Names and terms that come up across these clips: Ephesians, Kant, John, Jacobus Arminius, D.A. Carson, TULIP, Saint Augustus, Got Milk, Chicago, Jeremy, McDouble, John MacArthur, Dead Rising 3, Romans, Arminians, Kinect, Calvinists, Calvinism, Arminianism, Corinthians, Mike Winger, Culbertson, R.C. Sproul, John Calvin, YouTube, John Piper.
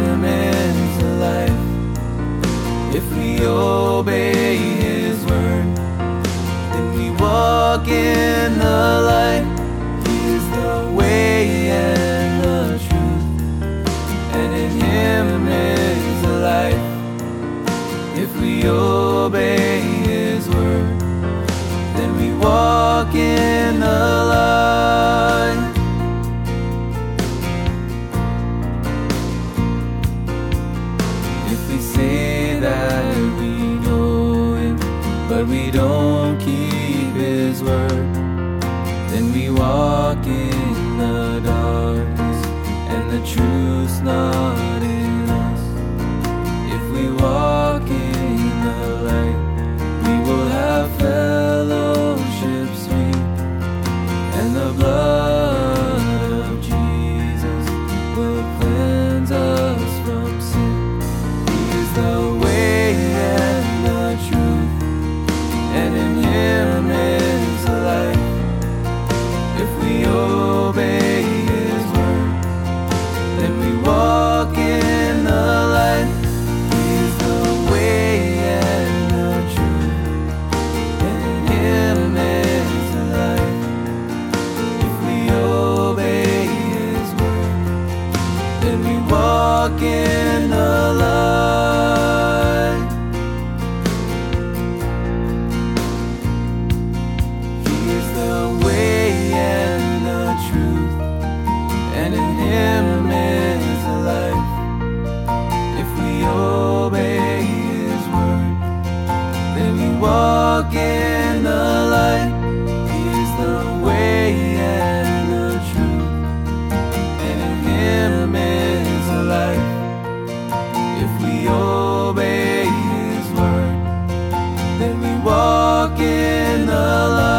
commandments of life. If we obey His word, then we walk in the light. He is the way and the truth, and in Him is the life. If we obey His word, then we walk in the light. We don't keep His word, then we walk in the darkness, and the truth's not in us. If we walk in the light, we will have fellowship sweet, and the blood of Jesus will cleanse us from sin. He is the way and the truth, and in Him is life. If we obey His word, then we walk in the light. He is the way and the truth, and in Him is life. If we obey His word, then we walk in the light. Walk in the light. He is the way and the truth, and in Him is life. If we obey His word, then we walk in the light.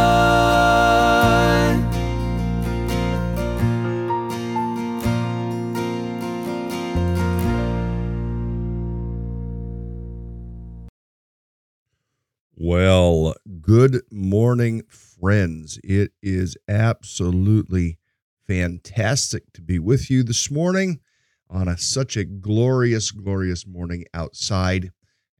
Well, good morning, friends. It is absolutely fantastic to be with you this morning on such a glorious, glorious morning outside.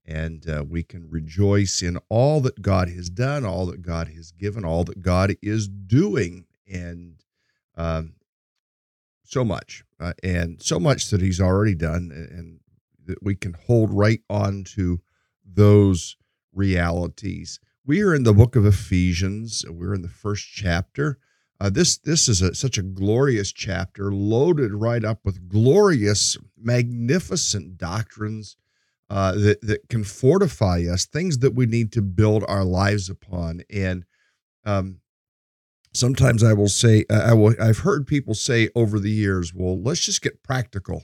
And we can rejoice in all that God has done, all that God has given, all that God is doing, and so much that He's already done, and that we can hold right on to those realities. We are in the book of Ephesians. We're in the first chapter. This is such a glorious chapter, loaded right up with glorious, magnificent doctrines that can fortify us, things that we need to build our lives upon. And sometimes I will say, I've heard people say over the years, well, let's just get practical.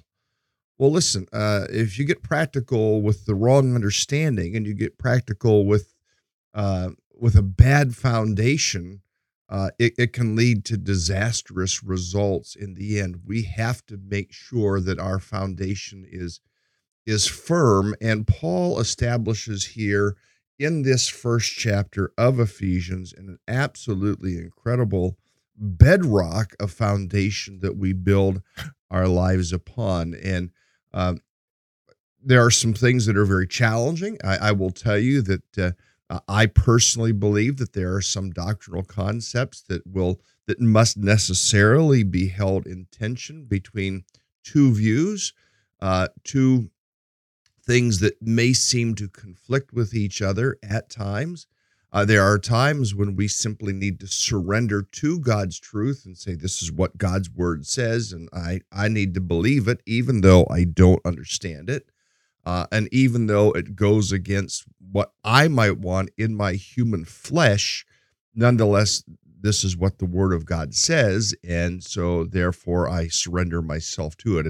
Well, listen, if you get practical with the wrong understanding and you get practical with a bad foundation, it can lead to disastrous results in the end. We have to make sure that our foundation is firm. And Paul establishes here in this first chapter of Ephesians an absolutely incredible bedrock of foundation that we build our lives upon. And there are some things that are very challenging. I will tell you that I personally believe that there are some doctrinal concepts that must necessarily be held in tension between two views, two things that may seem to conflict with each other at times. There are times when we simply need to surrender to God's truth and say, this is what God's word says, and I need to believe it, even though I don't understand it. And even though it goes against what I might want in my human flesh, nonetheless, this is what the word of God says, and so therefore I surrender myself to it.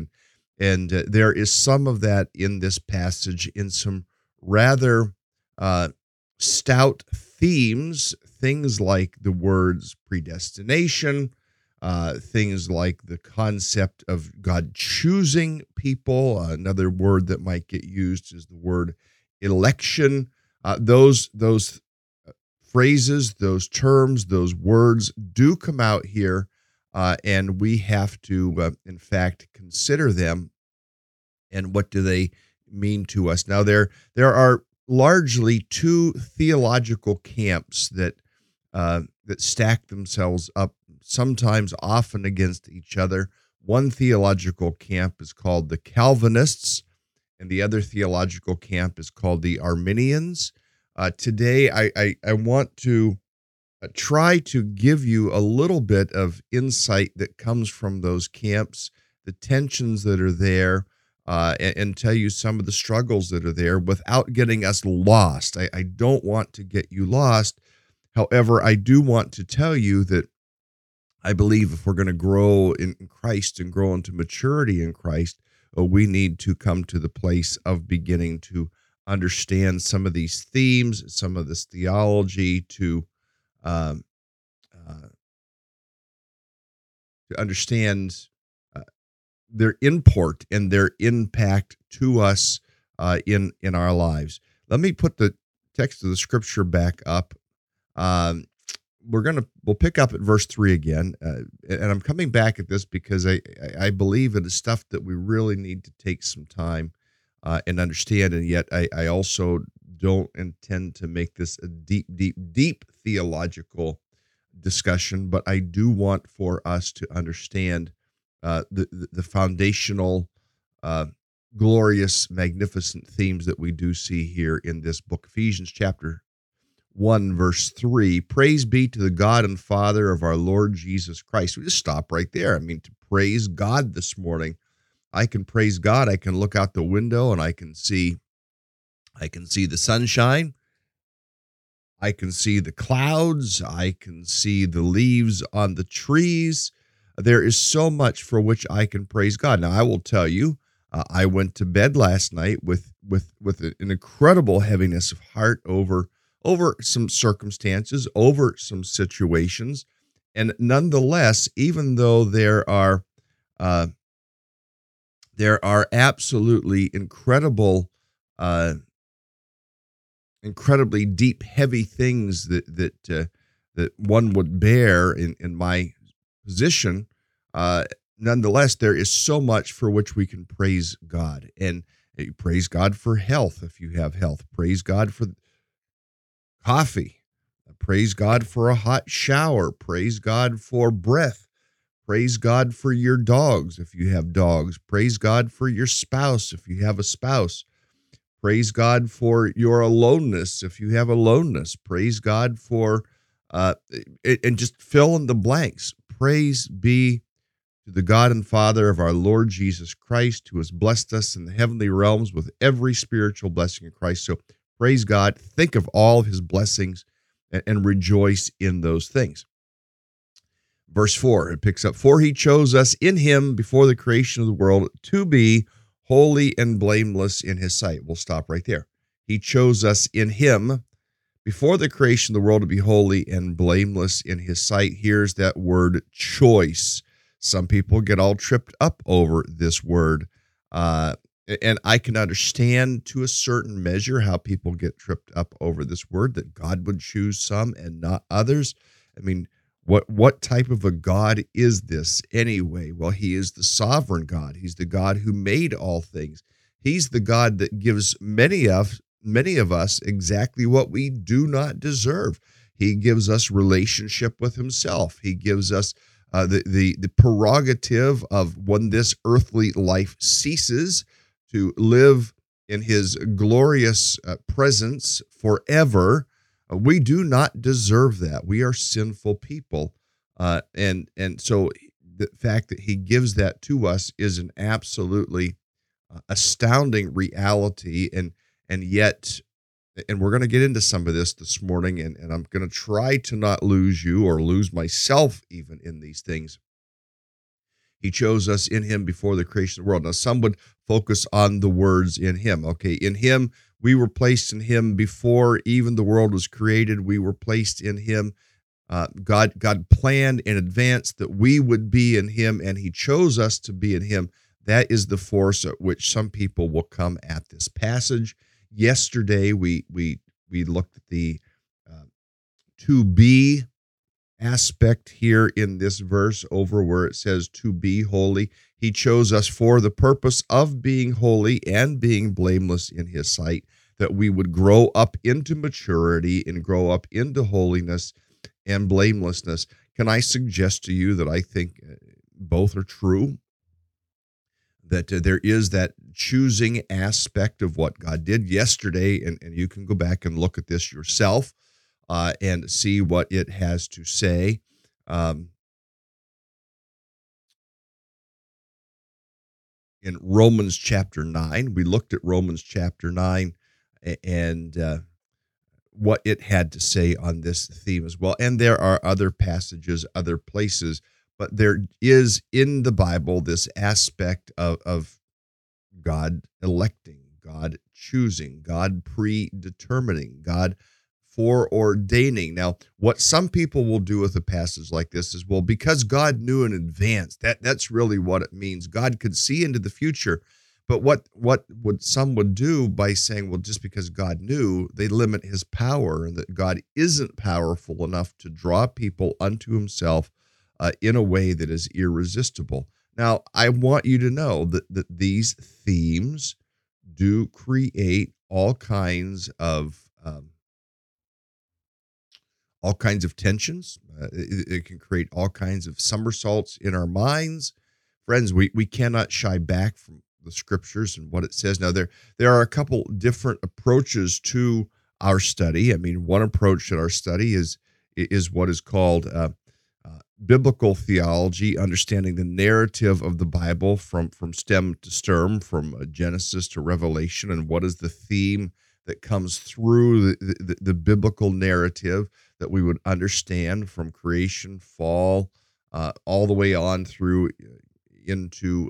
And there is some of that in this passage, in some rather stout themes, things like the words predestination, things like the concept of God choosing people. Another word that might get used is the word election. Those phrases, those terms, those words do come out here, and we have to, in fact, consider them and what do they mean to us? Now, there are largely two theological camps that stack themselves up, sometimes often against each other. One theological camp is called the Calvinists, and the other theological camp is called the Arminians. Today, I want to try to give you a little bit of insight that comes from those camps, the tensions that are there, and tell you some of the struggles that are there without getting us lost. I don't want to get you lost. However, I do want to tell you that I believe if we're going to grow in Christ and grow into maturity in Christ, we need to come to the place of beginning to understand some of these themes, some of this theology, to understand their import and their impact to us in our lives. Let me put the text of the scripture back up. We'll pick up at verse 3 again, and I'm coming back at this because I believe it is stuff that we really need to take some time and understand, and yet I also don't intend to make this a deep theological discussion, but I do want for us to understand the foundational, glorious, magnificent themes that we do see here in this book. Ephesians chapter 1, verse 3, praise be to the God and Father of our Lord Jesus Christ. We just stop right there. I mean, to praise God this morning. I can praise God. I can look out the window and I can see the sunshine. I can see the clouds. I can see the leaves on the trees. There is so much for which I can praise God. Now, I will tell you, I went to bed last night with an incredible heaviness of heart over some circumstances, over some situations. And nonetheless, even though there are absolutely incredibly deep, heavy things that one would bear in my position, nonetheless, there is so much for which we can praise God. And praise God for health if you have health. Praise God for coffee. Praise God for a hot shower. Praise God for breath. Praise God for your dogs if you have dogs. Praise God for your spouse if you have a spouse. Praise God for your aloneness if you have aloneness. Praise God for, and just fill in the blanks. Praise be to the God and Father of our Lord Jesus Christ, who has blessed us in the heavenly realms with every spiritual blessing in Christ. So praise God, think of all of his blessings, and rejoice in those things. Verse 4, it picks up, for he chose us in him before the creation of the world to be holy and blameless in his sight. We'll stop right there. He chose us in him before the creation of the world to be holy and blameless in his sight. Here's that word choice. Some people get all tripped up over this word, and I can understand to a certain measure how people get tripped up over this word, that God would choose some and not others. I mean, what type of a God is this anyway? Well, he is the sovereign God. He's the God who made all things. He's the God that gives many of us exactly what we do not deserve. He gives us relationship with himself. He gives us the prerogative of, when this earthly life ceases, to live in his glorious presence forever. We do not deserve that. We are sinful people. And so the fact that he gives that to us is an absolutely astounding reality. And yet, and we're going to get into some of this morning, and I'm going to try to not lose you or lose myself even in these things. He chose us in him before the creation of the world. Now, some would focus on the words in him. Okay, in him, we were placed in him before even the world was created. We were placed in him. God planned in advance that we would be in him, and he chose us to be in him. That is the force at which some people will come at this passage. Yesterday, we looked at the to be aspect here in this verse over where it says to be holy. He chose us for the purpose of being holy and being blameless in his sight, that we would grow up into maturity and grow up into holiness and blamelessness. Can I suggest to you that I think both are true? That there is that choosing aspect of what God did yesterday, and you can go back and look at this yourself and see what it has to say. In Romans chapter 9, we looked at Romans chapter 9 and what it had to say on this theme as well. And there are other passages, other places, but there is in the Bible this aspect of God electing, God choosing, God predetermining, God foreordaining. Now, what some people will do with a passage like this is, well, because God knew in advance, that's really what it means. God could see into the future. But what would some would do by saying, well, just because God knew, they limit his power, and that God isn't powerful enough to draw people unto himself in a way that is irresistible. Now, I want you to know that these themes do create all kinds of tensions. It can create all kinds of somersaults in our minds. Friends, we cannot shy back from the scriptures and what it says. Now, there are a couple different approaches to our study. I mean, one approach to our study is what is called biblical theology, understanding the narrative of the Bible from stem to stern, from Genesis to Revelation, and what is the theme that comes through the biblical narrative that we would understand from creation, fall, all the way on through into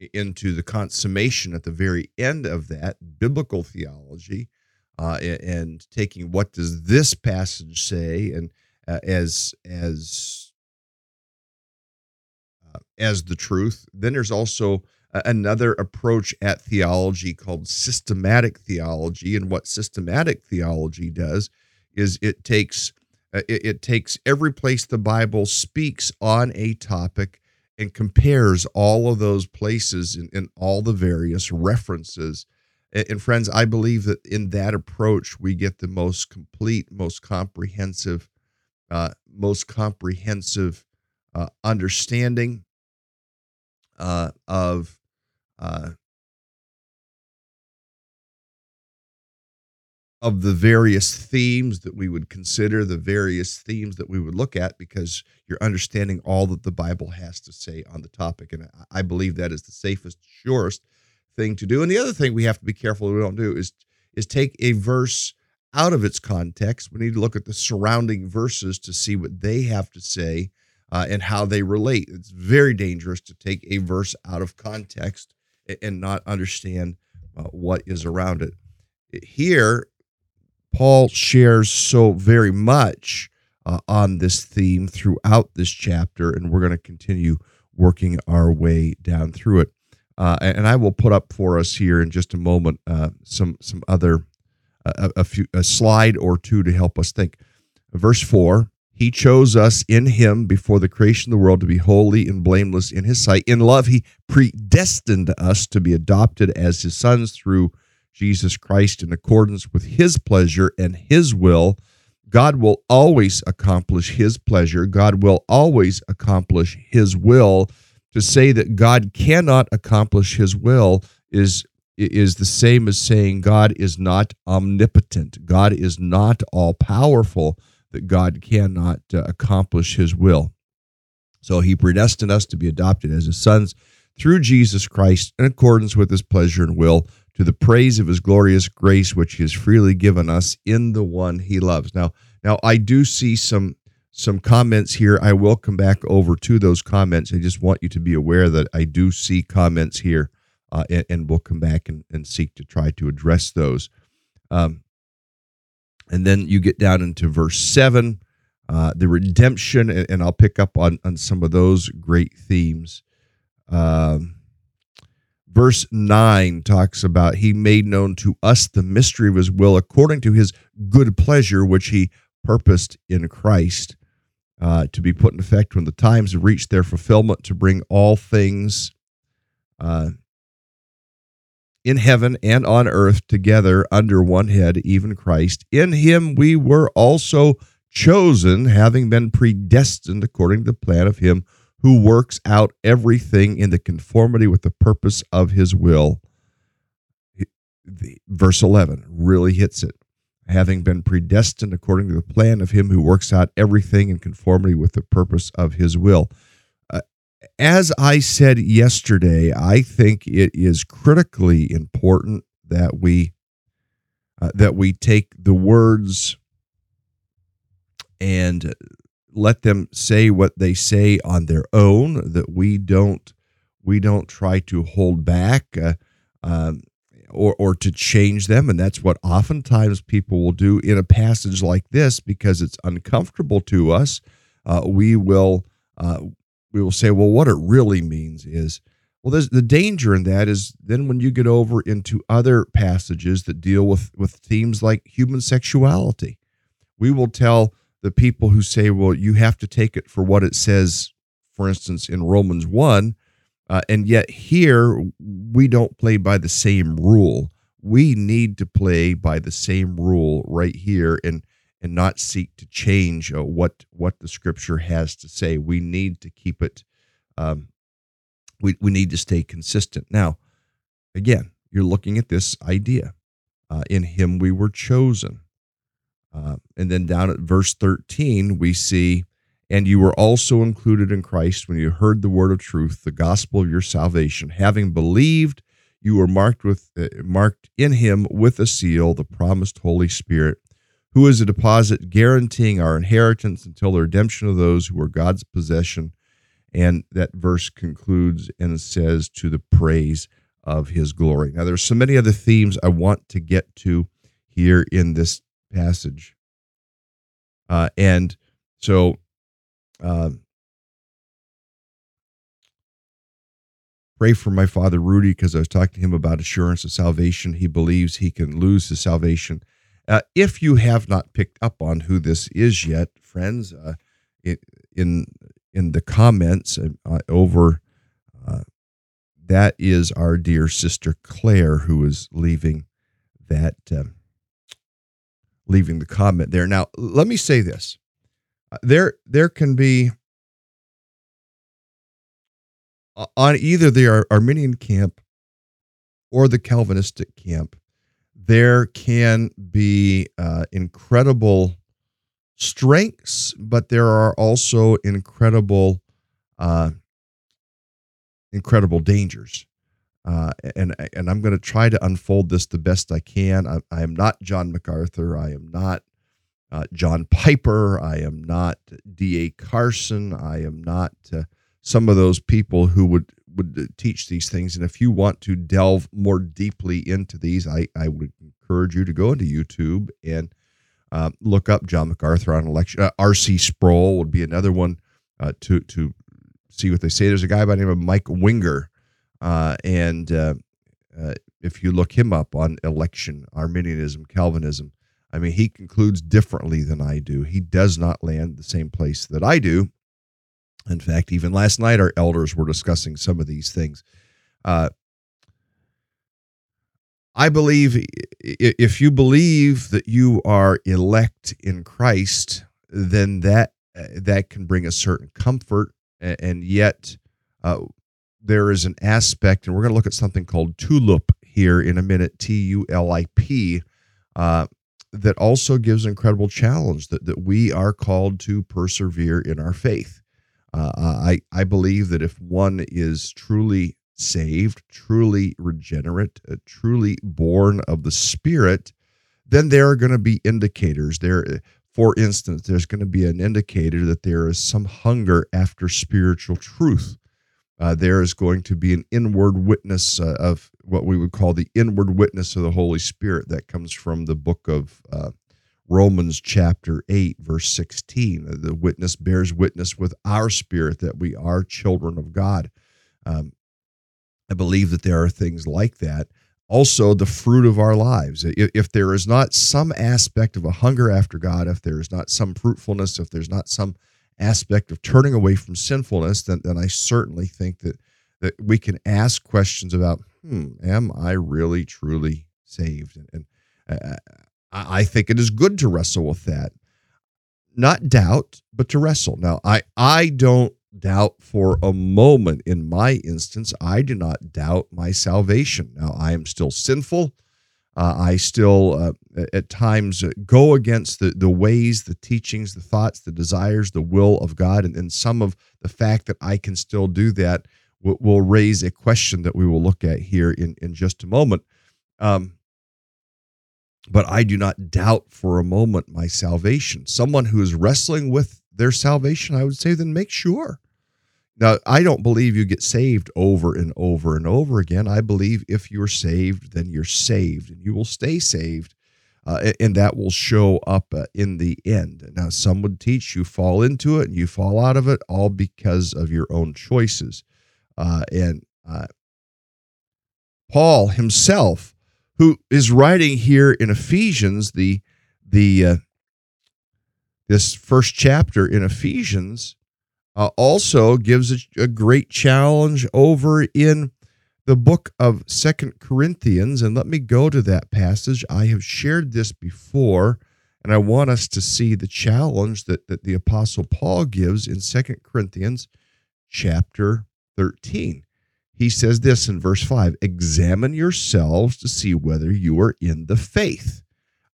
the consummation at the very end of that, biblical theology, and taking what does this passage say, and as the truth. Then there's also another approach at theology called systematic theology, and what systematic theology does is it takes every place the Bible speaks on a topic and compares all of those places in all the various references. And friends, I believe that in that approach, we get the most complete, most comprehensive understanding of the various themes that we would consider, the various themes that we would look at, because you're understanding all that the Bible has to say on the topic. And I believe that is the safest, surest thing to do. And the other thing we have to be careful that we don't do is take a verse out of its context. We need to look at the surrounding verses to see what they have to say and how they relate. It's very dangerous to take a verse out of context and not understand what is around it. Here, Paul shares so very much on this theme throughout this chapter, and we're going to continue working our way down through it. And I will put up for us here in just a moment a slide or two to help us think. Verse 4, he chose us in him before the creation of the world to be holy and blameless in his sight. In love, he predestined us to be adopted as his sons through Jesus Christ in accordance with his pleasure and his will. God will always accomplish his pleasure. God will always accomplish his will. To say that God cannot accomplish his will is the same as saying God is not omnipotent, God is not all-powerful, that God cannot accomplish his will. So he predestined us to be adopted as his sons through Jesus Christ in accordance with his pleasure and will, to the praise of his glorious grace, which he has freely given us in the one he loves. Now I do see some comments here. I will come back over to those comments. I just want you to be aware that I do see comments here, and we'll come back and seek to try to address those. And then you get down into verse 7, the redemption, and I'll pick up on some of those great themes. Verse 9 talks about he made known to us the mystery of his will according to his good pleasure, which he purposed in Christ. to be put in effect when the times have reached their fulfillment, to bring all things in heaven and on earth together under one head, even Christ. In him we were also chosen, having been predestined according to the plan of him who works out everything in the conformity with the purpose of his will. Verse 11 really hits it. Having been predestined according to the plan of him who works out everything in conformity with the purpose of his will. As I said yesterday, I think it is critically important that we take the words and let them say what they say on their own, that we don't try to hold back or to change them. And that's what oftentimes people will do in a passage like this, because it's uncomfortable to us. We will say, well, what it really means is, well, the danger in that is then when you get over into other passages that deal with themes like human sexuality, we will tell the people who say, well, you have to take it for what it says, for instance, in Romans 1, and yet here we don't play by the same rule. We need to play by the same rule right here and not seek to change what the Scripture has to say. We need to keep it, we need to stay consistent. Now, again, you're looking at this idea. In him we were chosen. And then down at verse 13, we see, and you were also included in Christ when you heard the word of truth, the gospel of your salvation. Having believed, you were marked in him with a seal, the promised Holy Spirit, who is a deposit guaranteeing our inheritance until the redemption of those who are God's possession. And that verse concludes and says, to the praise of his glory. Now, there's so many other themes I want to get to here in this passage. And so pray for my father, Rudy, because I was talking to him about assurance of salvation. He believes he can lose his salvation. If you have not picked up on who this is yet, friends, in the comments that is our dear sister Claire, who is leaving that leaving the comment there. Now, let me say this: there can be on either the Arminian camp or the Calvinistic camp, there can be incredible strengths, but there are also incredible dangers. And I'm going to try to unfold this the best I can. I am not John MacArthur. I am not John Piper. I am not D.A. Carson. I am not some of those people who would teach these things. And if you want to delve more deeply into these, I would encourage you to go into YouTube and look up John MacArthur on election. R.C. Sproul would be another one to see what they say. There's a guy by the name of Mike Winger, and if you look him up on election, Arminianism, Calvinism, I mean, he concludes differently than I do. He does not land the same place that I do. In fact, even last night, our elders were discussing some of these things. I believe if you believe that you are elect in Christ, then that can bring a certain comfort, and yet there is an aspect, and we're going to look at something called TULIP here in a minute, TULIP, that also gives an incredible challenge that we are called to persevere in our faith. I believe that if one is truly saved, truly regenerate, truly born of the Spirit, then there are going to be indicators. For instance, there's going to be an indicator that there is some hunger after spiritual truth. There is going to be an inward witness of what we would call the inward witness of the Holy Spirit. That comes from the book of Romans chapter 8, verse 16, the witness bears witness with our spirit that we are children of God. I believe that there are things like that. Also, the fruit of our lives. If there is not some aspect of a hunger after God, if there is not some fruitfulness, if there's not some aspect of turning away from sinfulness, then I certainly think that we can ask questions about, am I really truly saved? And I think it is good to wrestle with that. Not doubt, but to wrestle. Now, I don't doubt for a moment. In my instance, I do not doubt my salvation. Now, I am still sinful. I still, at times, go against the ways, the teachings, the thoughts, the desires, the will of God. And some of the fact that I can still do that will raise a question that we will look at here in just a moment. But I do not doubt for a moment my salvation. Someone who is wrestling with their salvation, I would say, then make sure. Now, I don't believe you get saved over and over and over again. I believe if you're saved, then you're saved, and you will stay saved, and that will show up in the end. Now, some would teach you fall into it and you fall out of it, all because of your own choices. And Paul himself, who is writing here in Ephesians, this first chapter in Ephesians, also gives a great challenge over in the book of 2 Corinthians. And let me go to that passage. I have shared this before, and I want us to see the challenge that the Apostle Paul gives in 2 Corinthians chapter 13. He says this in verse 5, "Examine yourselves to see whether you are in the faith.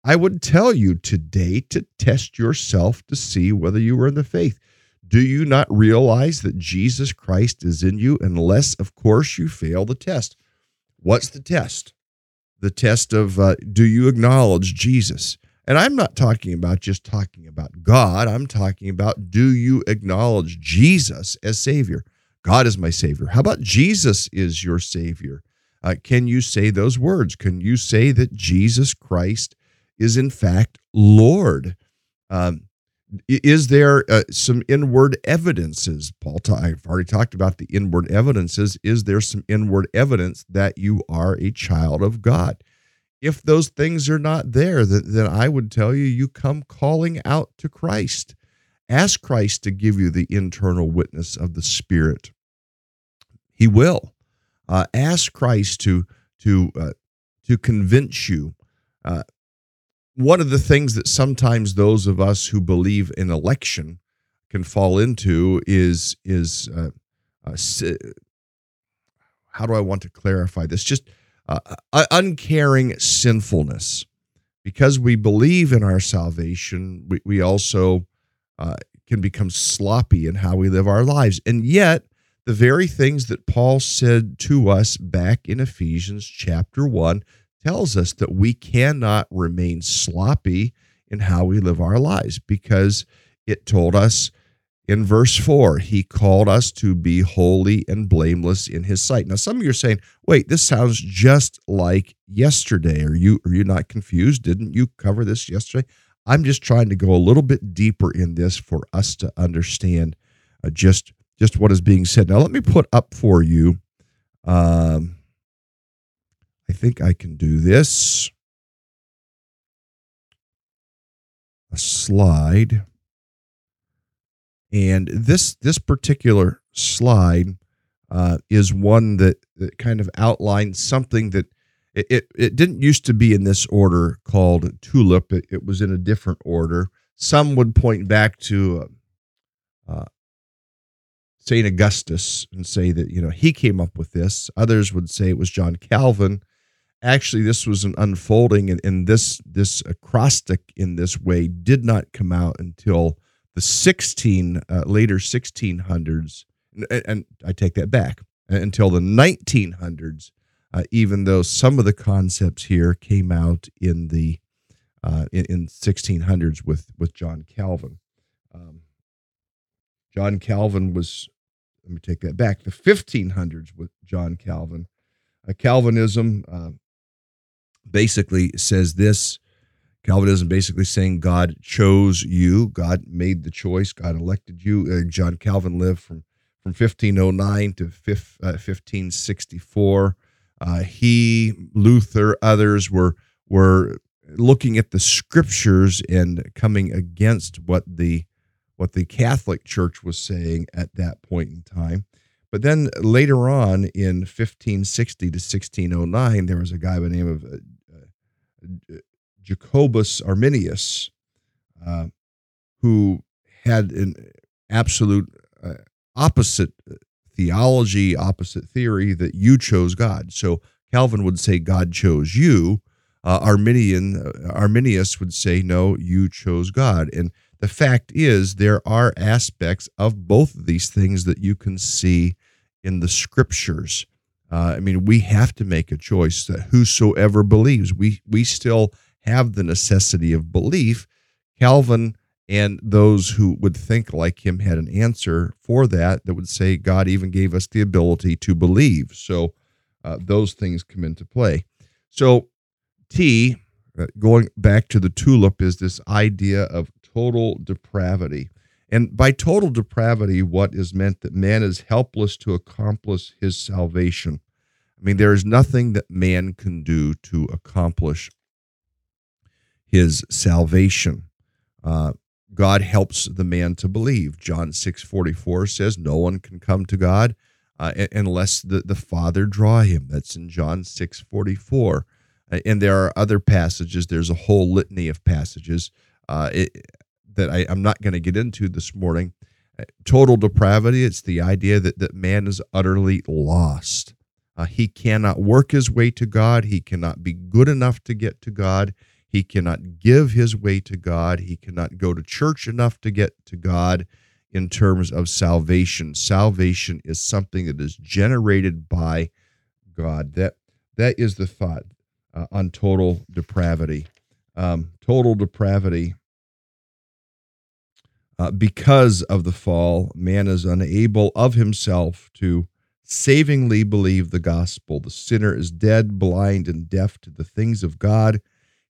I would tell you today to test yourself to see whether you are in the faith. Do you not realize that Jesus Christ is in you unless, of course, you fail the test?" What's the test? The test of do you acknowledge Jesus? And I'm not talking about just talking about God. I'm talking about, do you acknowledge Jesus as Savior? God is my Savior. How about Jesus is your Savior? Can you say those words? Can you say that Jesus Christ is, in fact, Lord? Is there some inward evidences? Paul, I've already talked about the inward evidences. Is there some inward evidence that you are a child of God? If those things are not there, then I would tell you, you come calling out to Christ. Ask Christ to give you the internal witness of the Spirit. He will. Ask Christ to convince you. One of the things that sometimes those of us who believe in election can fall into is how do I want to clarify this? Just uncaring sinfulness. Because we believe in our salvation, we also can become sloppy in how we live our lives. And yet, the very things that Paul said to us back in Ephesians chapter 1 tells us that we cannot remain sloppy in how we live our lives, because it told us in verse 4, he called us to be holy and blameless in his sight. Now, some of you are saying, wait, this sounds just like yesterday. Are you not confused? Didn't you cover this yesterday? I'm just trying to go a little bit deeper in this for us to understand just what is being said. Now, let me put up for you, I think I can do this, a slide. And this particular slide is one that kind of outlines something that It didn't used to be in this order called TULIP. It was in a different order. Some would point back to Saint Augustus and say that, he came up with this. Others would say it was John Calvin. Actually, this was an unfolding, and this acrostic in this way did not come out until the later 1600s. And I take that back, until the 1900s. Even though some of the concepts here came out in the 1600s with John Calvin. John Calvin was, let me take that back, the 1500s with John Calvin. Calvinism basically says this. Calvinism basically saying God chose you, God made the choice, God elected you. John Calvin lived from 1509 to 1564. He, Luther, others were looking at the scriptures and coming against what the what the Catholic Church was saying at that point in time. But then later on in 1560 to 1609, there was a guy by the name of Jacobus Arminius, who had an absolute opposite theology, opposite theory, that you chose God. So Calvin would say God chose you. Arminius would say, no, you chose God. And the fact is, there are aspects of both of these things that you can see in the Scriptures. I mean, we have to make a choice that whosoever believes. We still have the necessity of belief. Calvin and those who would think like him had an answer for that, that would say God even gave us the ability to believe. So those things come into play. So T, going back to the TULIP, is this idea of total depravity. And by total depravity, what is meant that man is helpless to accomplish his salvation. I mean, there is nothing that man can do to accomplish his salvation. God helps the man to believe. John 6:44 says, no one can come to God unless the Father draw him. That's in John 6:44. And there are other passages. There's a whole litany of passages that I'm not going to get into this morning. Total depravity, it's the idea that man is utterly lost. He cannot work his way to God. He cannot be good enough to get to God. He cannot give his way to God. He cannot go to church enough to get to God in terms of salvation. Salvation is something that is generated by God. That is the thought on total depravity. Total depravity, because of the fall, man is unable of himself to savingly believe the gospel. The sinner is dead, blind, and deaf to the things of God.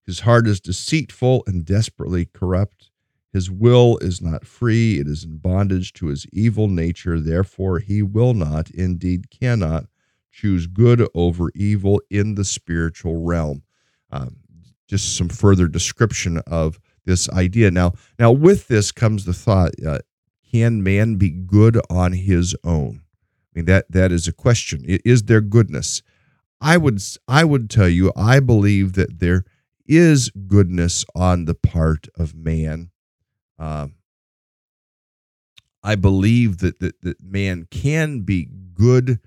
His heart is deceitful and desperately corrupt. His will is not free. It is in bondage to his evil nature. Therefore, he will not, indeed cannot, choose good over evil in the spiritual realm. Just some further description of this idea. Now with this comes the thought, can man be good on his own? I mean, that is a question. Is there goodness? I would tell you, I believe that there is goodness on the part of man. I believe that man can be good,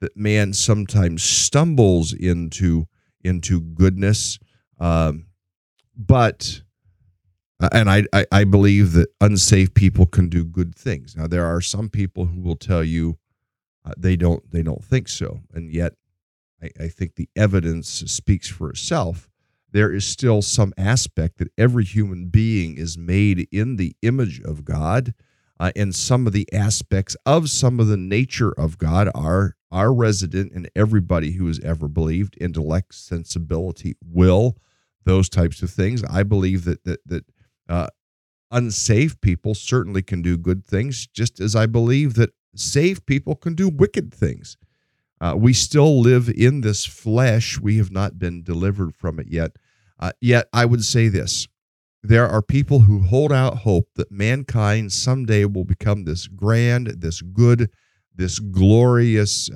that man sometimes stumbles into goodness, but I believe that unsaved people can do good things. Now, there are some people who will tell you they don't think so, and yet I think the evidence speaks for itself. There is still some aspect that every human being is made in the image of God, and some of the aspects of some of the nature of God are resident in everybody who has ever believed: intellect, sensibility, will, those types of things. I believe that unsaved people certainly can do good things, just as I believe that saved people can do wicked things. We still live in this flesh. We have not been delivered from it yet. Yet I would say this: there are people who hold out hope that mankind someday will become this grand, this good, this glorious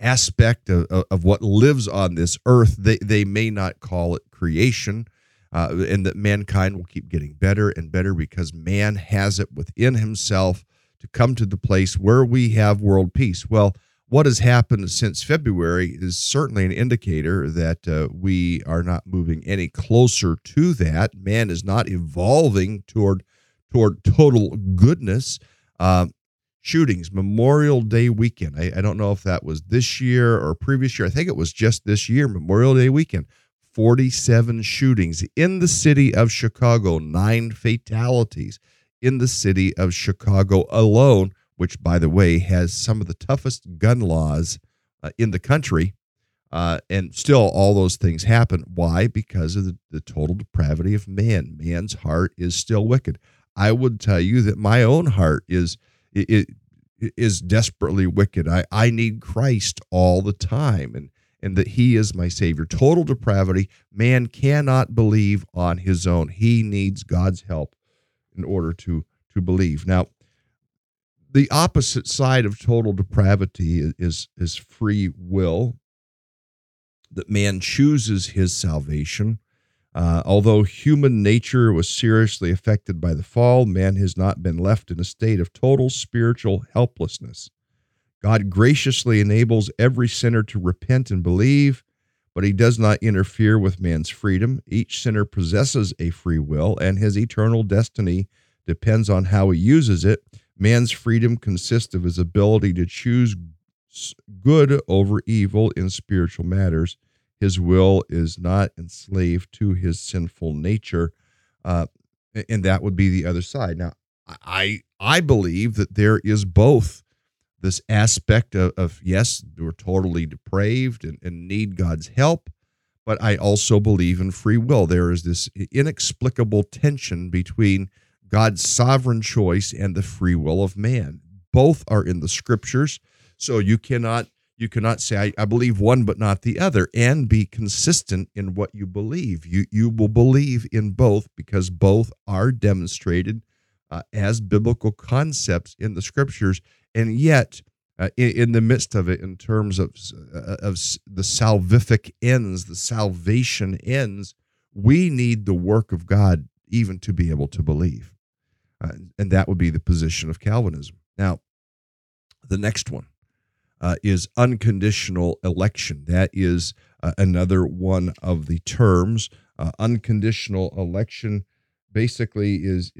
aspect of what lives on this earth. They may not call it creation, and that mankind will keep getting better and better because man has it within himself to come to the place where we have world peace. Well, what has happened since February is certainly an indicator that we are not moving any closer to that. Man is not evolving toward total goodness. Shootings, Memorial Day weekend. I don't know if that was this year or previous year. I think it was just this year, Memorial Day weekend. 47 shootings in the city of Chicago, 9 fatalities in the city of Chicago alone, which, by the way, has some of the toughest gun laws in the country. And still, all those things happen. Why? Because of the total depravity of man. Man's heart is still wicked. I would tell you that my own heart is desperately wicked. I need Christ all the time, and and that he is my Savior. Total depravity. Man cannot believe on his own. He needs God's help in order to believe. Now, the opposite side of total depravity is free will, that man chooses his salvation. Although human nature was seriously affected by the fall, man has not been left in a state of total spiritual helplessness. God graciously enables every sinner to repent and believe, but he does not interfere with man's freedom. Each sinner possesses a free will, and his eternal destiny depends on how he uses it. Man's freedom consists of his ability to choose good over evil in spiritual matters. His will is not enslaved to his sinful nature, and that would be the other side. Now, I believe that there is both this aspect of yes, we're totally depraved and need God's help, but I also believe in free will. There is this inexplicable tension between God's sovereign choice and the free will of man. Both are in the Scriptures, so you cannot say, I believe one but not the other, and be consistent in what you believe. You will believe in both because both are demonstrated as biblical concepts in the Scriptures, and yet in the midst of it, in terms of the salvific ends, the salvation ends, we need the work of God even to be able to believe, and that would be the position of Calvinism. Now, the next one is unconditional election. That is another one of the terms. Unconditional election basically is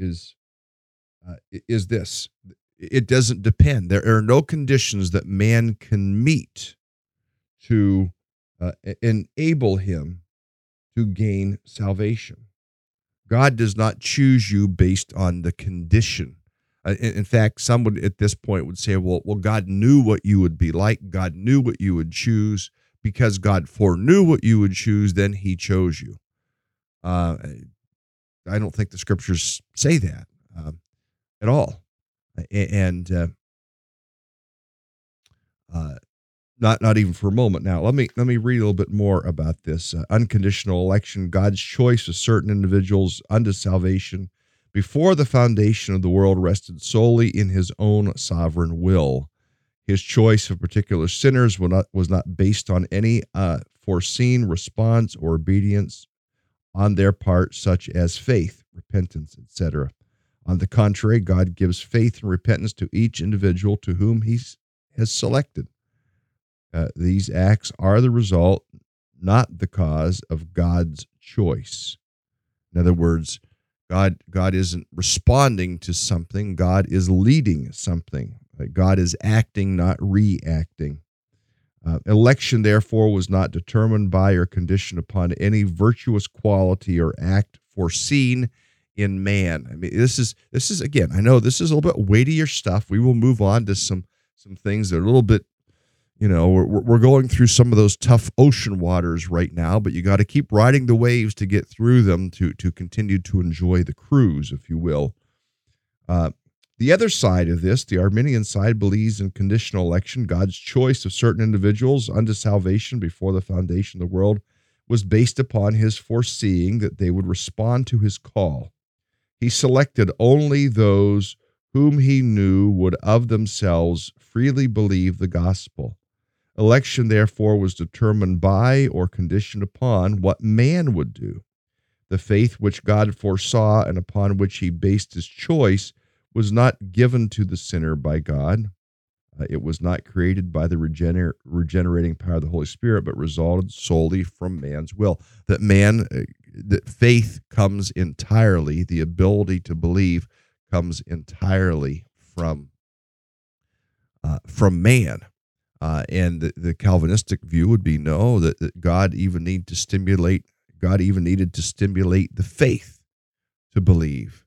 this: it doesn't depend. There are no conditions that man can meet to enable him to gain salvation. God does not choose you based on the condition. In fact, someone at this point would say, well, God knew what you would be like. God knew what you would choose. Because God foreknew what you would choose, then he chose you. I don't think the Scriptures say that at all. And not even for a moment. Now, let me read a little bit more about this. Unconditional election, God's choice of certain individuals unto salvation before the foundation of the world rested solely in his own sovereign will. His choice of particular sinners was not based on any foreseen response or obedience on their part, such as faith, repentance, etc. On the contrary, God gives faith and repentance to each individual to whom he has selected. These acts are the result, not the cause, of God's choice. In other words, God isn't responding to something. God is leading something. God is acting, not reacting. Election, therefore, was not determined by or conditioned upon any virtuous quality or act foreseen in man. I mean, this is again, I know this is a little bit weightier stuff. We will move on to some things that are a little bit, we're going through some of those tough ocean waters right now, but you got to keep riding the waves to get through them to continue to enjoy the cruise, if you will. The other side of this, the Arminian side, believes in conditional election. God's choice of certain individuals unto salvation before the foundation of the world was based upon his foreseeing that they would respond to his call. He selected only those whom he knew would of themselves freely believe the gospel. Election, therefore, was determined by or conditioned upon what man would do. The faith which God foresaw and upon which he based his choice was not given to the sinner by God. It was not created by the regenerating power of the Holy Spirit, but resulted solely from man's will. That faith comes entirely, the ability to believe comes entirely from man. And the Calvinistic view would be no, that God even needed to stimulate the faith to believe.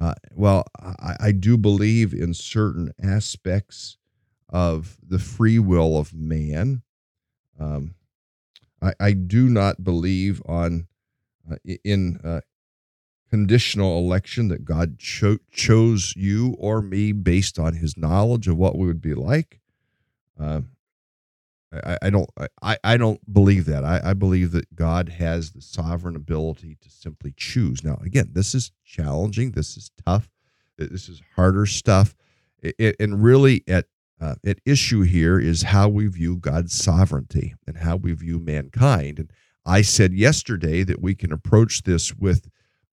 I do believe in certain aspects of the free will of man. I do not believe in conditional election, that God chose you or me based on his knowledge of what we would be like. I don't believe that. I believe that God has the sovereign ability to simply choose. Now, again, this is challenging. This is tough. This is harder stuff. And really at issue here is how we view God's sovereignty and how we view mankind. And I said yesterday that we can approach this with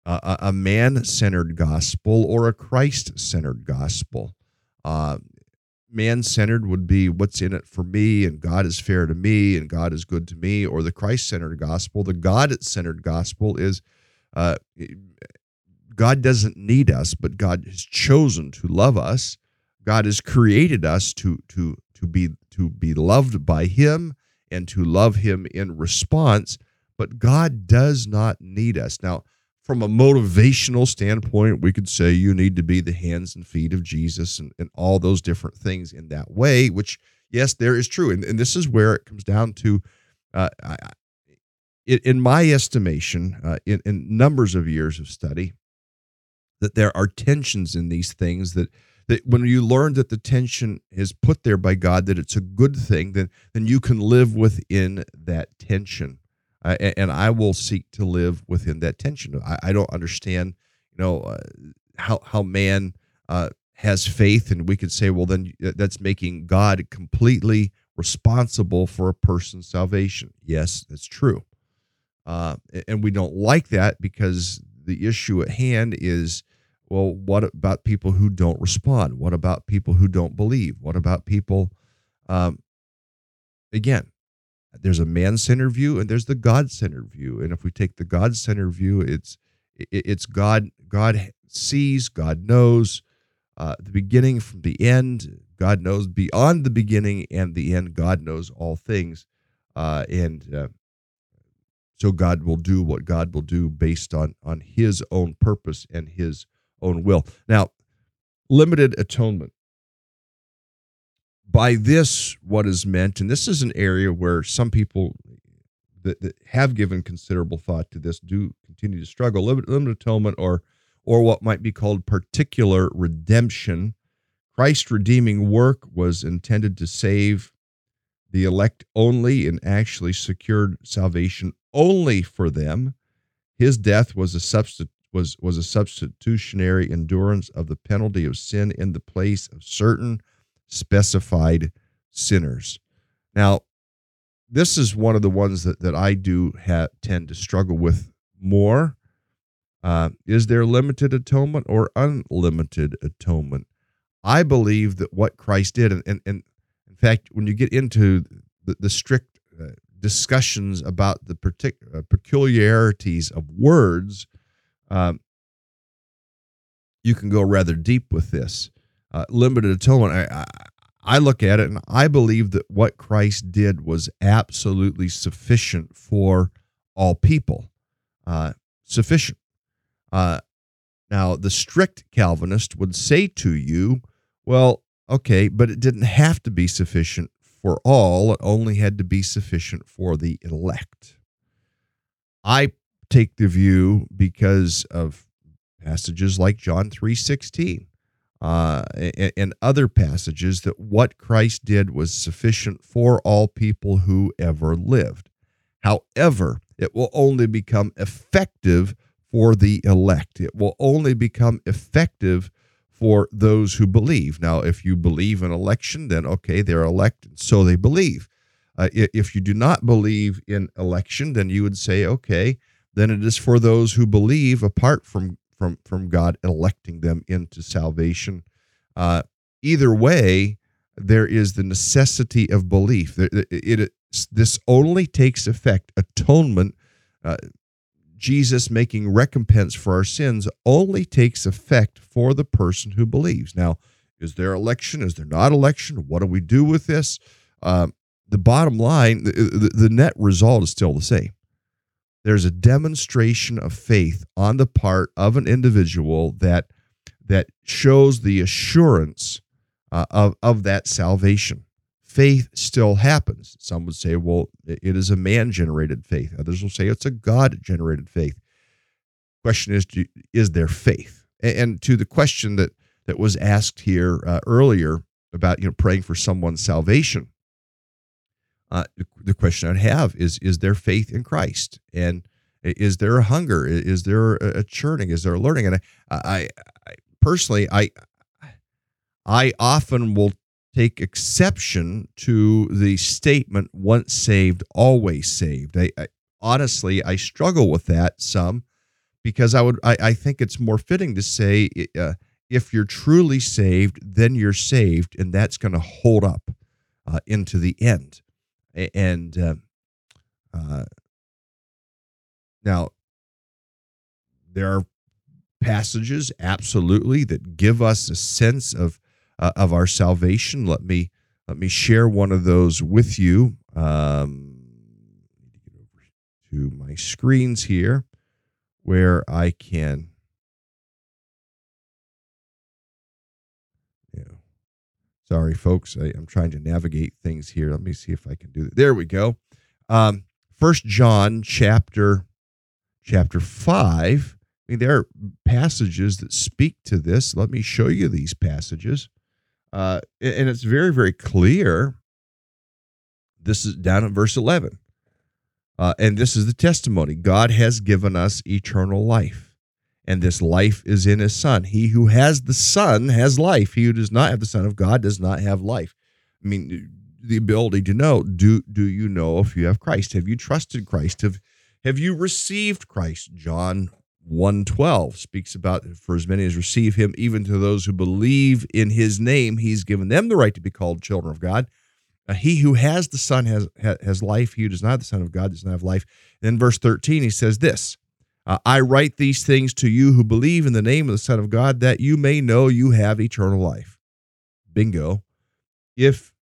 a man-centered gospel or a Christ-centered gospel. Man-centered would be what's in it for me, and God is fair to me, and God is good to me, or the Christ-centered gospel. The God-centered gospel is God doesn't need us, but God has chosen to love us. God has created us to be loved by Him and to love Him in response, but God does not need us. Now, from a motivational standpoint, we could say you need to be the hands and feet of Jesus and all those different things in that way, which, yes, there is true. And this is where it comes down to, in my estimation, in numbers of years of study, that there are tensions in these things that when you learn that the tension is put there by God, that it's a good thing, then you can live within that tension. And I will seek to live within that tension. I don't understand, how man has faith, and we could say, well, then that's making God completely responsible for a person's salvation. Yes, that's true. And we don't like that because the issue at hand is, well, what about people who don't respond? What about people who don't believe? What about people, again, there's a man-centered view and there's the God-centered view. And if we take the God-centered view, it's God. God sees, God knows the beginning from the end. God knows beyond the beginning and the end. God knows all things, and so God will do what God will do based on His own purpose and His own will. Now, limited atonement. By this, what is meant, and this is an area where some people that have given considerable thought to this do continue to struggle. Limited atonement or what might be called particular redemption. Christ's redeeming work was intended to save the elect only and actually secured salvation only for them. His death was a substitutionary endurance of the penalty of sin in the place of certain specified sinners. Now, this is one of the ones that I do tend to struggle with more. Is there limited atonement or unlimited atonement? I believe that what Christ did, and in fact, when you get into the strict discussions about the peculiarities of words, you can go rather deep with this. Limited atonement, I look at it and I believe that what Christ did was absolutely sufficient for all people. Sufficient. Now, the strict Calvinist would say to you, well, okay, but it didn't have to be sufficient for all. It only had to be sufficient for the elect. I take the view because of passages like John 3:16. And other passages that what Christ did was sufficient for all people who ever lived. However, it will only become effective for the elect. It will only become effective for those who believe. Now, if you believe in election, then okay, they're elected, so they believe. If you do not believe in election, then you would say, okay, then it is for those who believe apart from God electing them into salvation. Either way, there is the necessity of belief. This only takes effect. Atonement, Jesus making recompense for our sins, only takes effect for the person who believes. Now, is there election? Is there not election? What do we do with this? The bottom line, the net result is still the same. There's a demonstration of faith on the part of an individual that shows the assurance of that salvation. Faith still happens. Some would say, well, it is a man-generated faith. Others will say it's a God-generated faith. Question is there faith? And to the question that was asked here earlier about praying for someone's salvation, the question I'd have is there faith in Christ? And is there a hunger? Is there a churning? Is there a learning? And I personally often will take exception to the statement, once saved, always saved. I honestly struggle with that some, because I think it's more fitting to say, if you're truly saved, then you're saved, and that's going to hold up into the end. And now, there are passages, absolutely, that give us a sense of our salvation. Let me share one of those with you. To my screens here, where I can. Sorry, folks. I'm trying to navigate things here. Let me see if I can do that. There we go. 1 John chapter 5. I mean, there are passages that speak to this. Let me show you these passages. And it's very, very clear. This is down in verse 11. And this is the testimony. God has given us eternal life, and this life is in his Son. He who has the Son has life. He who does not have the Son of God does not have life. I mean, the ability to know. Do you know if you have Christ? Have you trusted Christ? Have you received Christ? John 1:12 speaks about, for as many as receive him, even to those who believe in his name, he's given them the right to be called children of God. He who has the Son has life. He who does not have the Son of God does not have life. And then verse 13, he says this, I write these things to you who believe in the name of the Son of God, that you may know you have eternal life. Bingo. If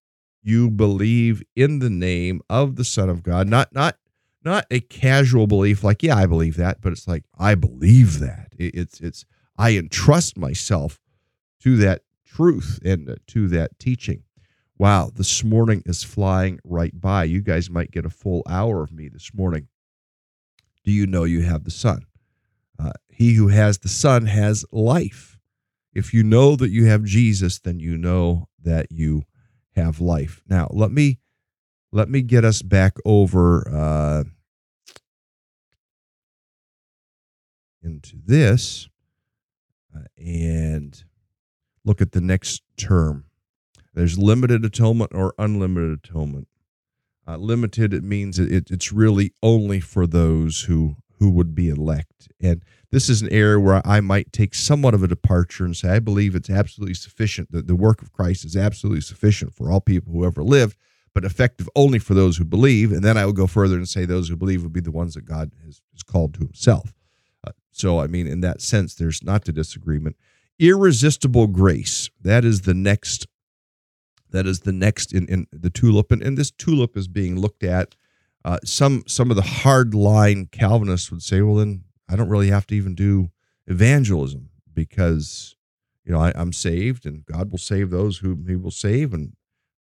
you believe in the name of the Son of God, not a casual belief like, yeah, I believe that, but it's like, I believe that. It's I entrust myself to that truth and to that teaching. Wow, this morning is flying right by. You guys might get a full hour of me this morning. Do you know you have the Son? He who has the Son has life. If you know that you have Jesus, then you know that you have life. Now, let me get us back over into this and look at the next term. There's limited atonement or unlimited atonement. Limited, it means it's really only for those who would be elect. And this is an area where I might take somewhat of a departure and say, I believe it's absolutely sufficient, that the work of Christ is absolutely sufficient for all people who ever lived, but effective only for those who believe. And then I would go further and say those who believe would be the ones that God has called to himself. So, I mean, in that sense, there's not the disagreement. Irresistible grace, that is the next. That is the next in the TULIP, and this TULIP is being looked at. Some of the hardline Calvinists would say, well, then I don't really have to even do evangelism because, you know, I'm saved and God will save those whom he will save.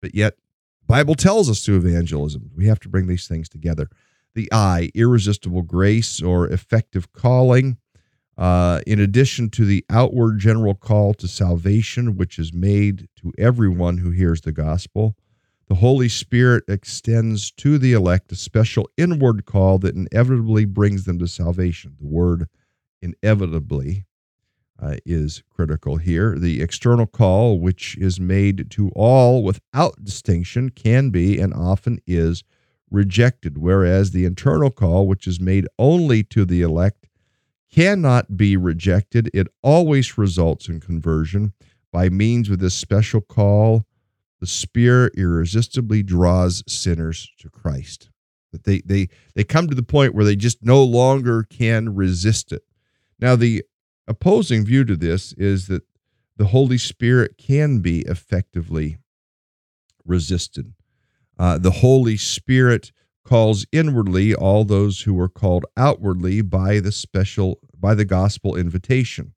But yet, the Bible tells us to evangelism. We have to bring these things together. The I, irresistible grace or effective calling. In addition to the outward general call to salvation, which is made to everyone who hears the gospel, the Holy Spirit extends to the elect a special inward call that inevitably brings them to salvation. The word inevitably is critical here. The external call, which is made to all without distinction, can be and often is rejected, whereas the internal call, which is made only to the elect, cannot be rejected. It always results in conversion. By means of this special call, the Spirit irresistibly draws sinners to Christ. That they come to the point where they just no longer can resist it. Now, the opposing view to this is that the Holy Spirit can be effectively resisted. The Holy Spirit calls inwardly all those who are called outwardly by the gospel invitation.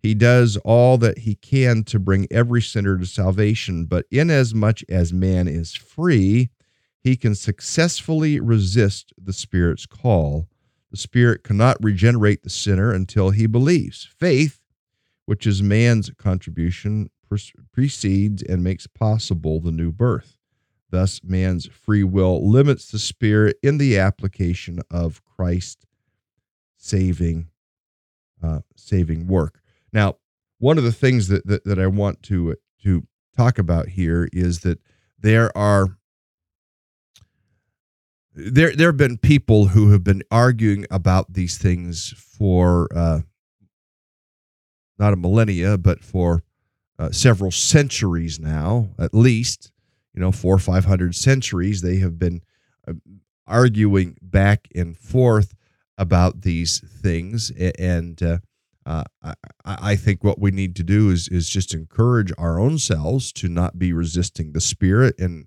He does all that he can to bring every sinner to salvation, but inasmuch as man is free, he can successfully resist the Spirit's call. The Spirit cannot regenerate the sinner until he believes. Faith, which is man's contribution, precedes and makes possible the new birth. Thus, man's free will limits the Spirit in the application of Christ's saving work. Now, one of the things that I want to talk about here is that there have been people who have been arguing about these things for not a millennia, but for several centuries now, at least. 400 or 500 centuries, they have been arguing back and forth about these things. And I think what we need to do is just encourage our own selves to not be resisting the Spirit and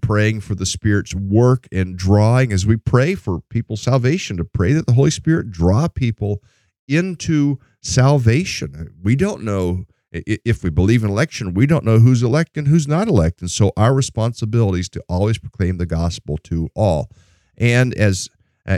praying for the Spirit's work and drawing, as we pray for people's salvation, to pray that the Holy Spirit draw people into salvation. We don't know. If we believe in election, we don't know who's elect and who's not elect. And so our responsibility is to always proclaim the gospel to all. And as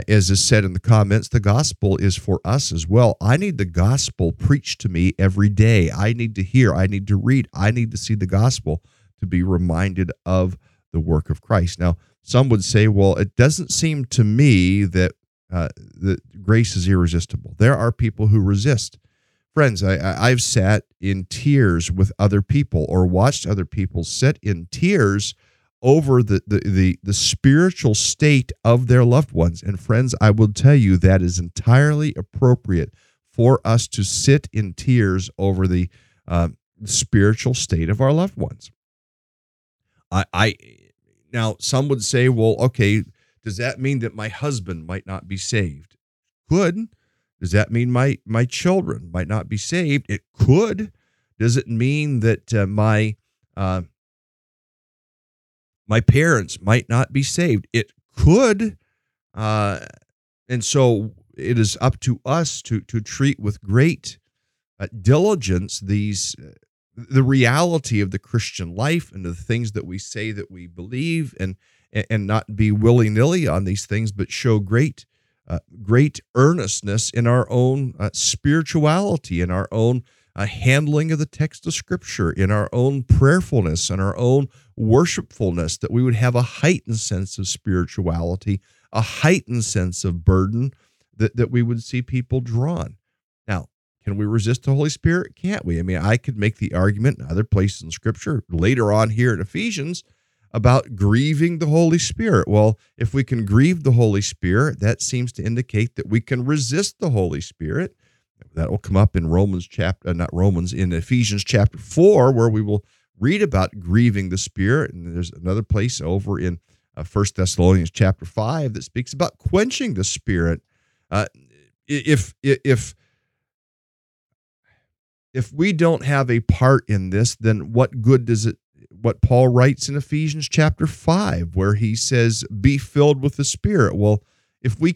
is said in the comments, the gospel is for us as well. I need the gospel preached to me every day. I need to hear. I need to read. I need to see the gospel to be reminded of the work of Christ. Now, some would say, well, it doesn't seem to me that grace is irresistible. There are people who resist. Friends, I've sat in tears with other people or watched other people sit in tears over the spiritual state of their loved ones. And friends, I will tell you that is entirely appropriate for us to sit in tears over the spiritual state of our loved ones. Now, some would say, well, okay, does that mean that my husband might not be saved? Could. Does that mean my children might not be saved? It could. Does it mean that my parents might not be saved? It could. And so it is up to us to treat with great diligence the reality of the Christian life and the things that we say that we believe, and not be willy-nilly on these things, but show great earnestness in our own spirituality, in our own handling of the text of Scripture, in our own prayerfulness, and our own worshipfulness, that we would have a heightened sense of spirituality, a heightened sense of burden, that we would see people drawn. Now, can we resist the Holy Spirit? Can't we? I mean, I could make the argument in other places in Scripture, later on here in Ephesians, about grieving the Holy Spirit. Well, if we can grieve the Holy Spirit, that seems to indicate that we can resist the Holy Spirit. That will come up in in Ephesians chapter 4, where we will read about grieving the Spirit. And there's another place over in 1 Thessalonians chapter 5 that speaks about quenching the Spirit. If we don't have a part in this, then what good does it? What Paul writes in Ephesians chapter 5, where he says, be filled with the Spirit. Well, if we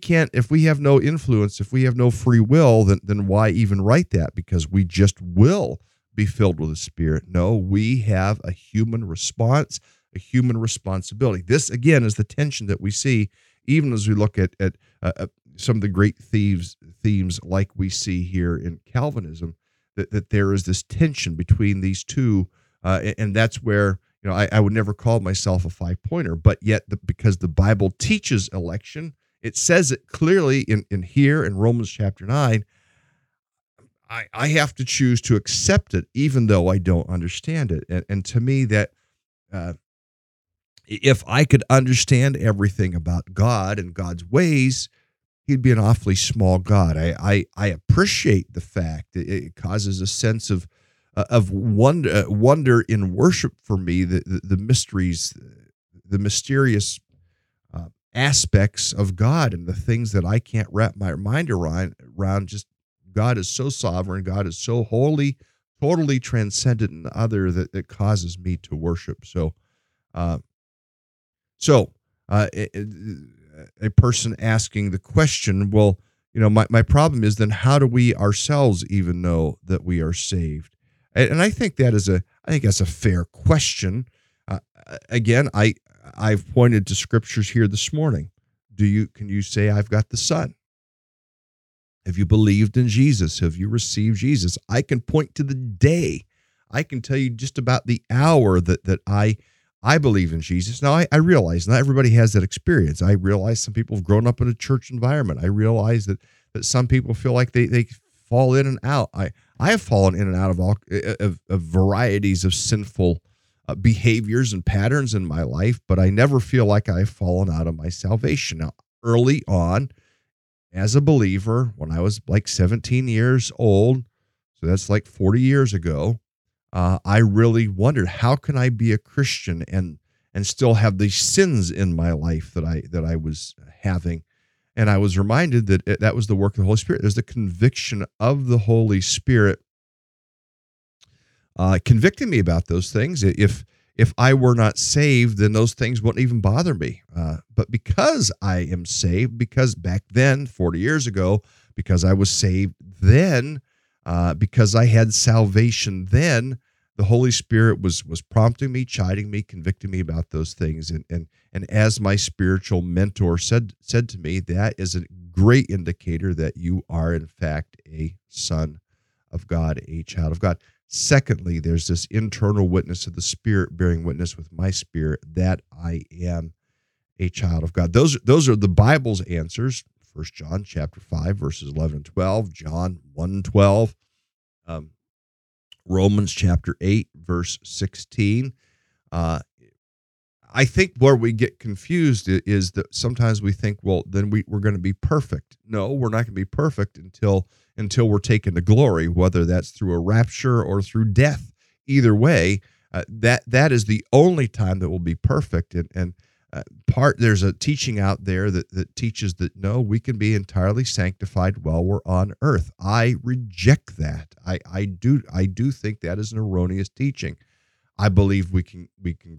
have no influence, if we have no free will, then why even write that? Because we just will be filled with the Spirit. No, we have a human response, a human responsibility. This, again, is the tension that we see, even as we look at some of the great themes like we see here in Calvinism, that there is this tension between these two. And that's where, I would never call myself a five-pointer, but yet because the Bible teaches election, it says it clearly in here in Romans chapter 9, I have to choose to accept it even though I don't understand it. And to me, that if I could understand everything about God and God's ways, he'd be an awfully small God. I appreciate the fact that it causes a sense of wonder in worship for me, the mysteries, the mysterious aspects of God and the things that I can't wrap my mind around. Just God is so sovereign, God is so holy, totally transcendent and other that causes me to worship. So a person asking the question, well, my problem is then how do we ourselves even know that we are saved? And I think that's a fair question. Again, I've pointed to scriptures here this morning. Can you say I've got the Son? Have you believed in Jesus? Have you received Jesus? I can point to the day. I can tell you just about the hour that I I believe in Jesus. Now, I realize not everybody has that experience. I realize some people have grown up in a church environment. I realize that some people feel like they fall in and out. I have fallen in and out of all of varieties of sinful behaviors and patterns in my life, but I never feel like I've fallen out of my salvation. Now, early on, as a believer, when I was like 17 years old, so that's like 40 years ago, I really wondered, how can I be a Christian and still have these sins in my life that I was having? And I was reminded that was the work of the Holy Spirit. There's the conviction of the Holy Spirit convicting me about those things. If I were not saved, then those things wouldn't even bother me. But because I am saved, because back then, 40 years ago, because I was saved then, because I had salvation then, the Holy Spirit was prompting me, chiding me, convicting me about those things. And as my spiritual mentor said to me, that is a great indicator that you are, in fact, a son of God, a child of God. Secondly, there's this internal witness of the Spirit bearing witness with my spirit that I am a child of God. Those are the Bible's answers. 1 John chapter 5, verses 11 and 12, John 1:12, Romans chapter 8, verse 16. I think where we get confused is that sometimes we think, well, then we're going to be perfect. No, we're not going to be perfect until we're taken to glory, whether that's through a rapture or through death. Either way, that is the only time that we'll be perfect. There's a teaching out there that teaches that, no, we can be entirely sanctified while we're on earth. I reject that. I do think that is an erroneous teaching. I believe we can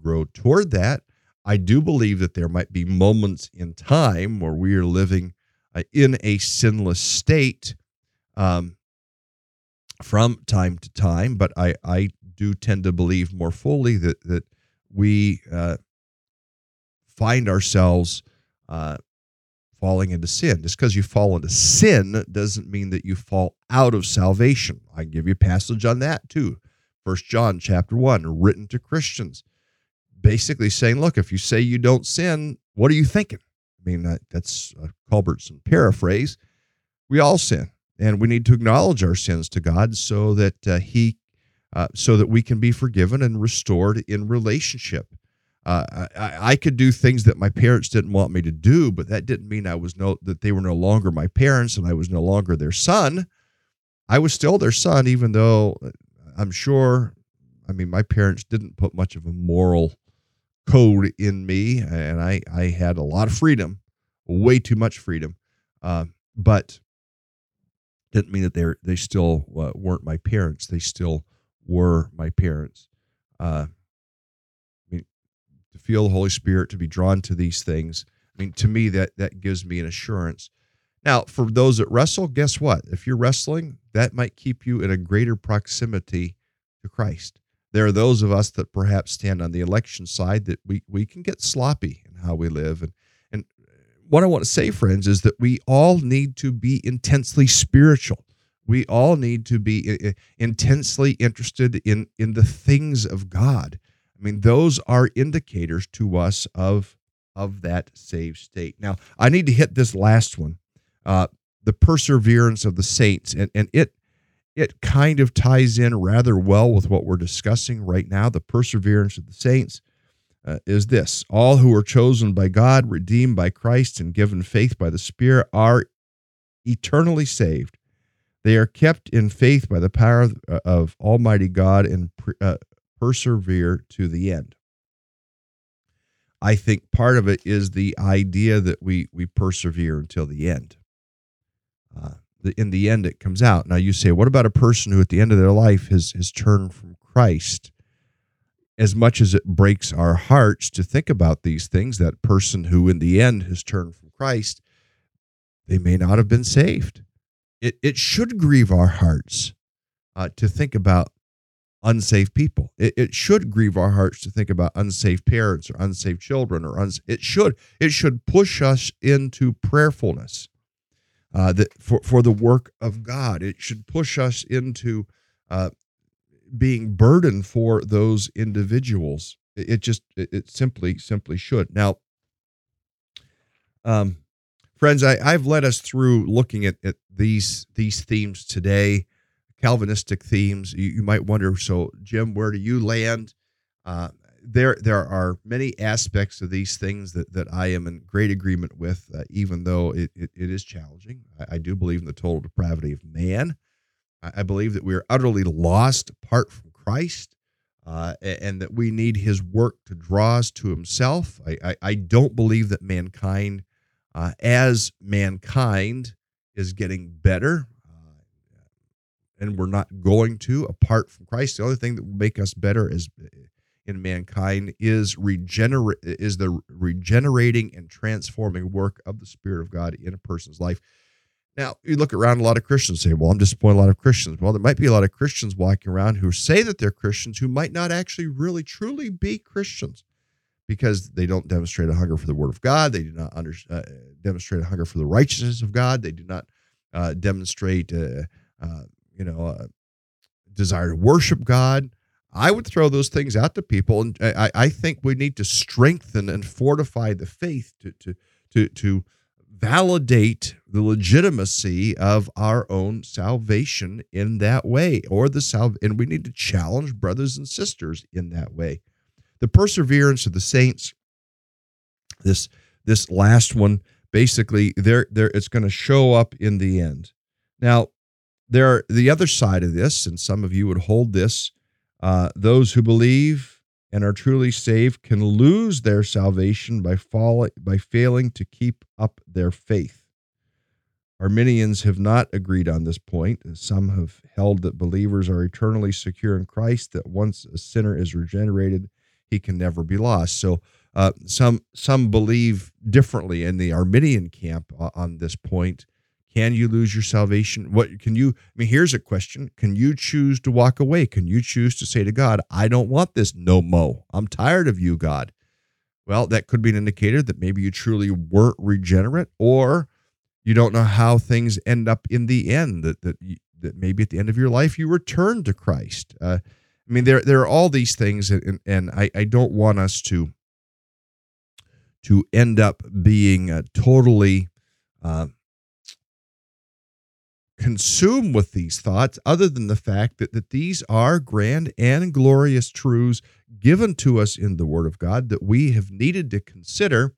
grow toward that. I do believe that there might be moments in time where we are living in a sinless state from time to time, but I do tend to believe more fully that we find ourselves falling into sin. Just because you fall into sin doesn't mean that you fall out of salvation. I give you a passage on that too. 1 John chapter 1, written to Christians, basically saying, look, if you say you don't sin, what are you thinking? I mean, that's a Culbertson paraphrase. We all sin, and we need to acknowledge our sins to God so that so that we can be forgiven and restored in relationship. I could do things that my parents didn't want me to do, but that didn't mean that they were no longer my parents and I was no longer their son. I was still their son, even though I'm sure, I mean, my parents didn't put much of a moral code in me, and I had a lot of freedom, way too much freedom, but didn't mean that they still weren't my parents. They still were my parents. I mean, to feel the Holy Spirit, to be drawn to these things, I mean, to me, that gives me an assurance. Now, for those that wrestle, guess what? If you're wrestling, that might keep you in a greater proximity to Christ. There are those of us that perhaps stand on the election side that we can get sloppy in how we live. And what I want to say, friends, is that we all need to be intensely spiritual. We all need to be intensely interested in the things of God. I mean, those are indicators to us of that saved state. Now, I need to hit this last one. The perseverance of the saints, and it kind of ties in rather well with what we're discussing right now. The perseverance of the saints is this: all who are chosen by God, redeemed by Christ, and given faith by the Spirit are eternally saved. They are kept in faith by the power of Almighty God and persevere to the end. I think part of it is the idea that we persevere until the end. In the end, it comes out. Now you say, what about a person who at the end of their life has turned from Christ? As much as it breaks our hearts to think about these things, that person who in the end has turned from Christ, they may not have been saved. It should grieve our hearts to think about unsaved people. It should grieve our hearts to think about unsaved parents or unsaved children, or it should push us into prayerfulness for the work of God. It should push us into being burdened for those individuals. It simply should. Now, friends, I've led us through looking at these themes today, Calvinistic themes. You might wonder, so Jim, where do you land? There are many aspects of these things that I am in great agreement with, even though it is challenging. I do believe in the total depravity of man. I believe that we are utterly lost apart from Christ, and that we need his work to draw us to himself. I don't believe that mankind, as mankind, is getting better, and we're not going to apart from Christ. The only thing that will make us better in mankind is the regenerating and transforming work of the Spirit of God in a person's life. Now, you look around, a lot of Christians say, well, I'm disappointed a lot of Christians. Well, there might be a lot of Christians walking around who say that they're Christians who might not actually really truly be Christians, because they don't demonstrate a hunger for the Word of God. They do not demonstrate a hunger for the righteousness of God. They do not demonstrate a desire to worship God. I would throw those things out to people, and I think we need to strengthen and fortify the faith to validate the legitimacy of our own salvation in that way, and we need to challenge brothers and sisters in that way. The perseverance of the saints. This last one, basically, there it's going to show up in the end. Now, there are the other side of this, and some of you would hold this. Those who believe and are truly saved can lose their salvation by failing to keep up their faith. Arminians have not agreed on this point. Some have held that believers are eternally secure in Christ, that once a sinner is regenerated, he can never be lost. So some believe differently in the Arminian camp on this point. Can you lose your salvation? Here's a question. Can you choose to walk away? Can you choose to say to God, I don't want this no mo. I'm tired of you, God. Well, that could be an indicator that maybe you truly weren't regenerate, or you don't know how things end up in the end, that maybe at the end of your life you return to Christ. There are all these things, and I don't want us to end up being totally consumed with these thoughts, other than the fact that these are grand and glorious truths given to us in the Word of God that we have needed to consider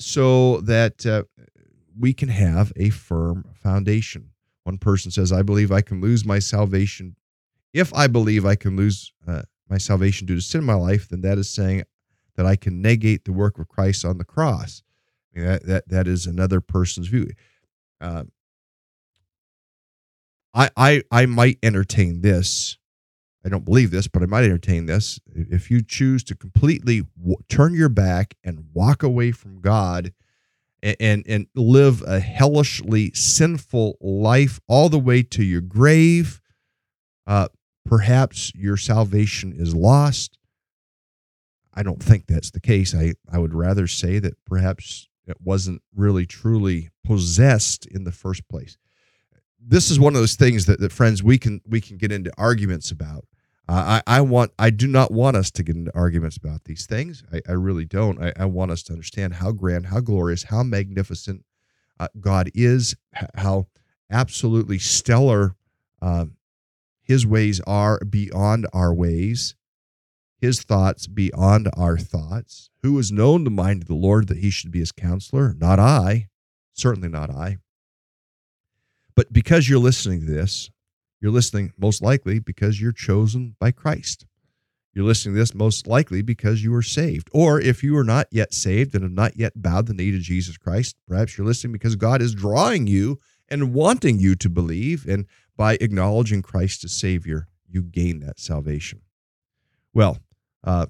so that we can have a firm foundation. One person says, I believe I can lose my salvation. If I believe I can lose my salvation due to sin in my life, then that is saying that I can negate the work of Christ on the cross. That is another person's view. I might entertain this. I don't believe this, but I might entertain this. If you choose to completely turn your back and walk away from God and live a hellishly sinful life all the way to your grave, perhaps your salvation is lost. I don't think that's the case. I would rather say that perhaps it wasn't really truly possessed in the first place. This is one of those things that friends, we can get into arguments about. I do not want us to get into arguments about these things. I really don't. I want us to understand how grand, how glorious, how magnificent God is, how absolutely stellar his ways are beyond our ways, his thoughts beyond our thoughts. Who has known the mind of the Lord that he should be his counselor? Not I, certainly not I. But because you're listening to this, you're listening most likely because you're chosen by Christ. You're listening to this most likely because you are saved. Or if you are not yet saved and have not yet bowed the knee to Jesus Christ, perhaps you're listening because God is drawing you and wanting you to believe. And by acknowledging Christ as Savior, you gain that salvation. Well, a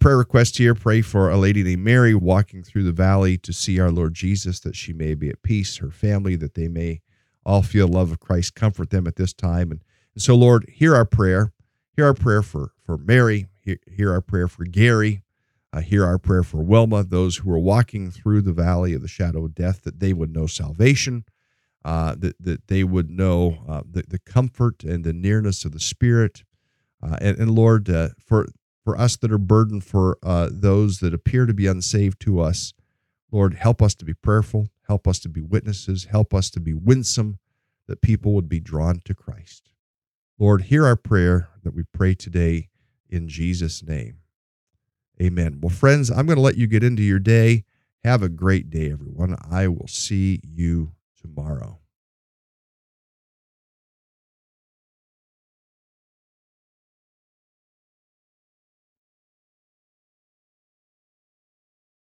prayer request here. Pray for a lady named Mary walking through the valley to see our Lord Jesus, that she may be at peace, her family, that they may all feel the love of Christ. Comfort them at this time. And so, Lord, hear our prayer. Hear our prayer for Mary. Hear our prayer for Gary. Hear our prayer for Wilma, those who are walking through the valley of the shadow of death, that they would know salvation, that they would know the comfort and the nearness of the Spirit. And Lord, for for us that are burdened, for those that appear to be unsaved to us. Lord, help us to be prayerful, help us to be witnesses, help us to be winsome, that people would be drawn to Christ. Lord, hear our prayer that we pray today in Jesus' name. Amen. Well, friends, I'm going to let you get into your day. Have a great day, everyone. I will see you tomorrow.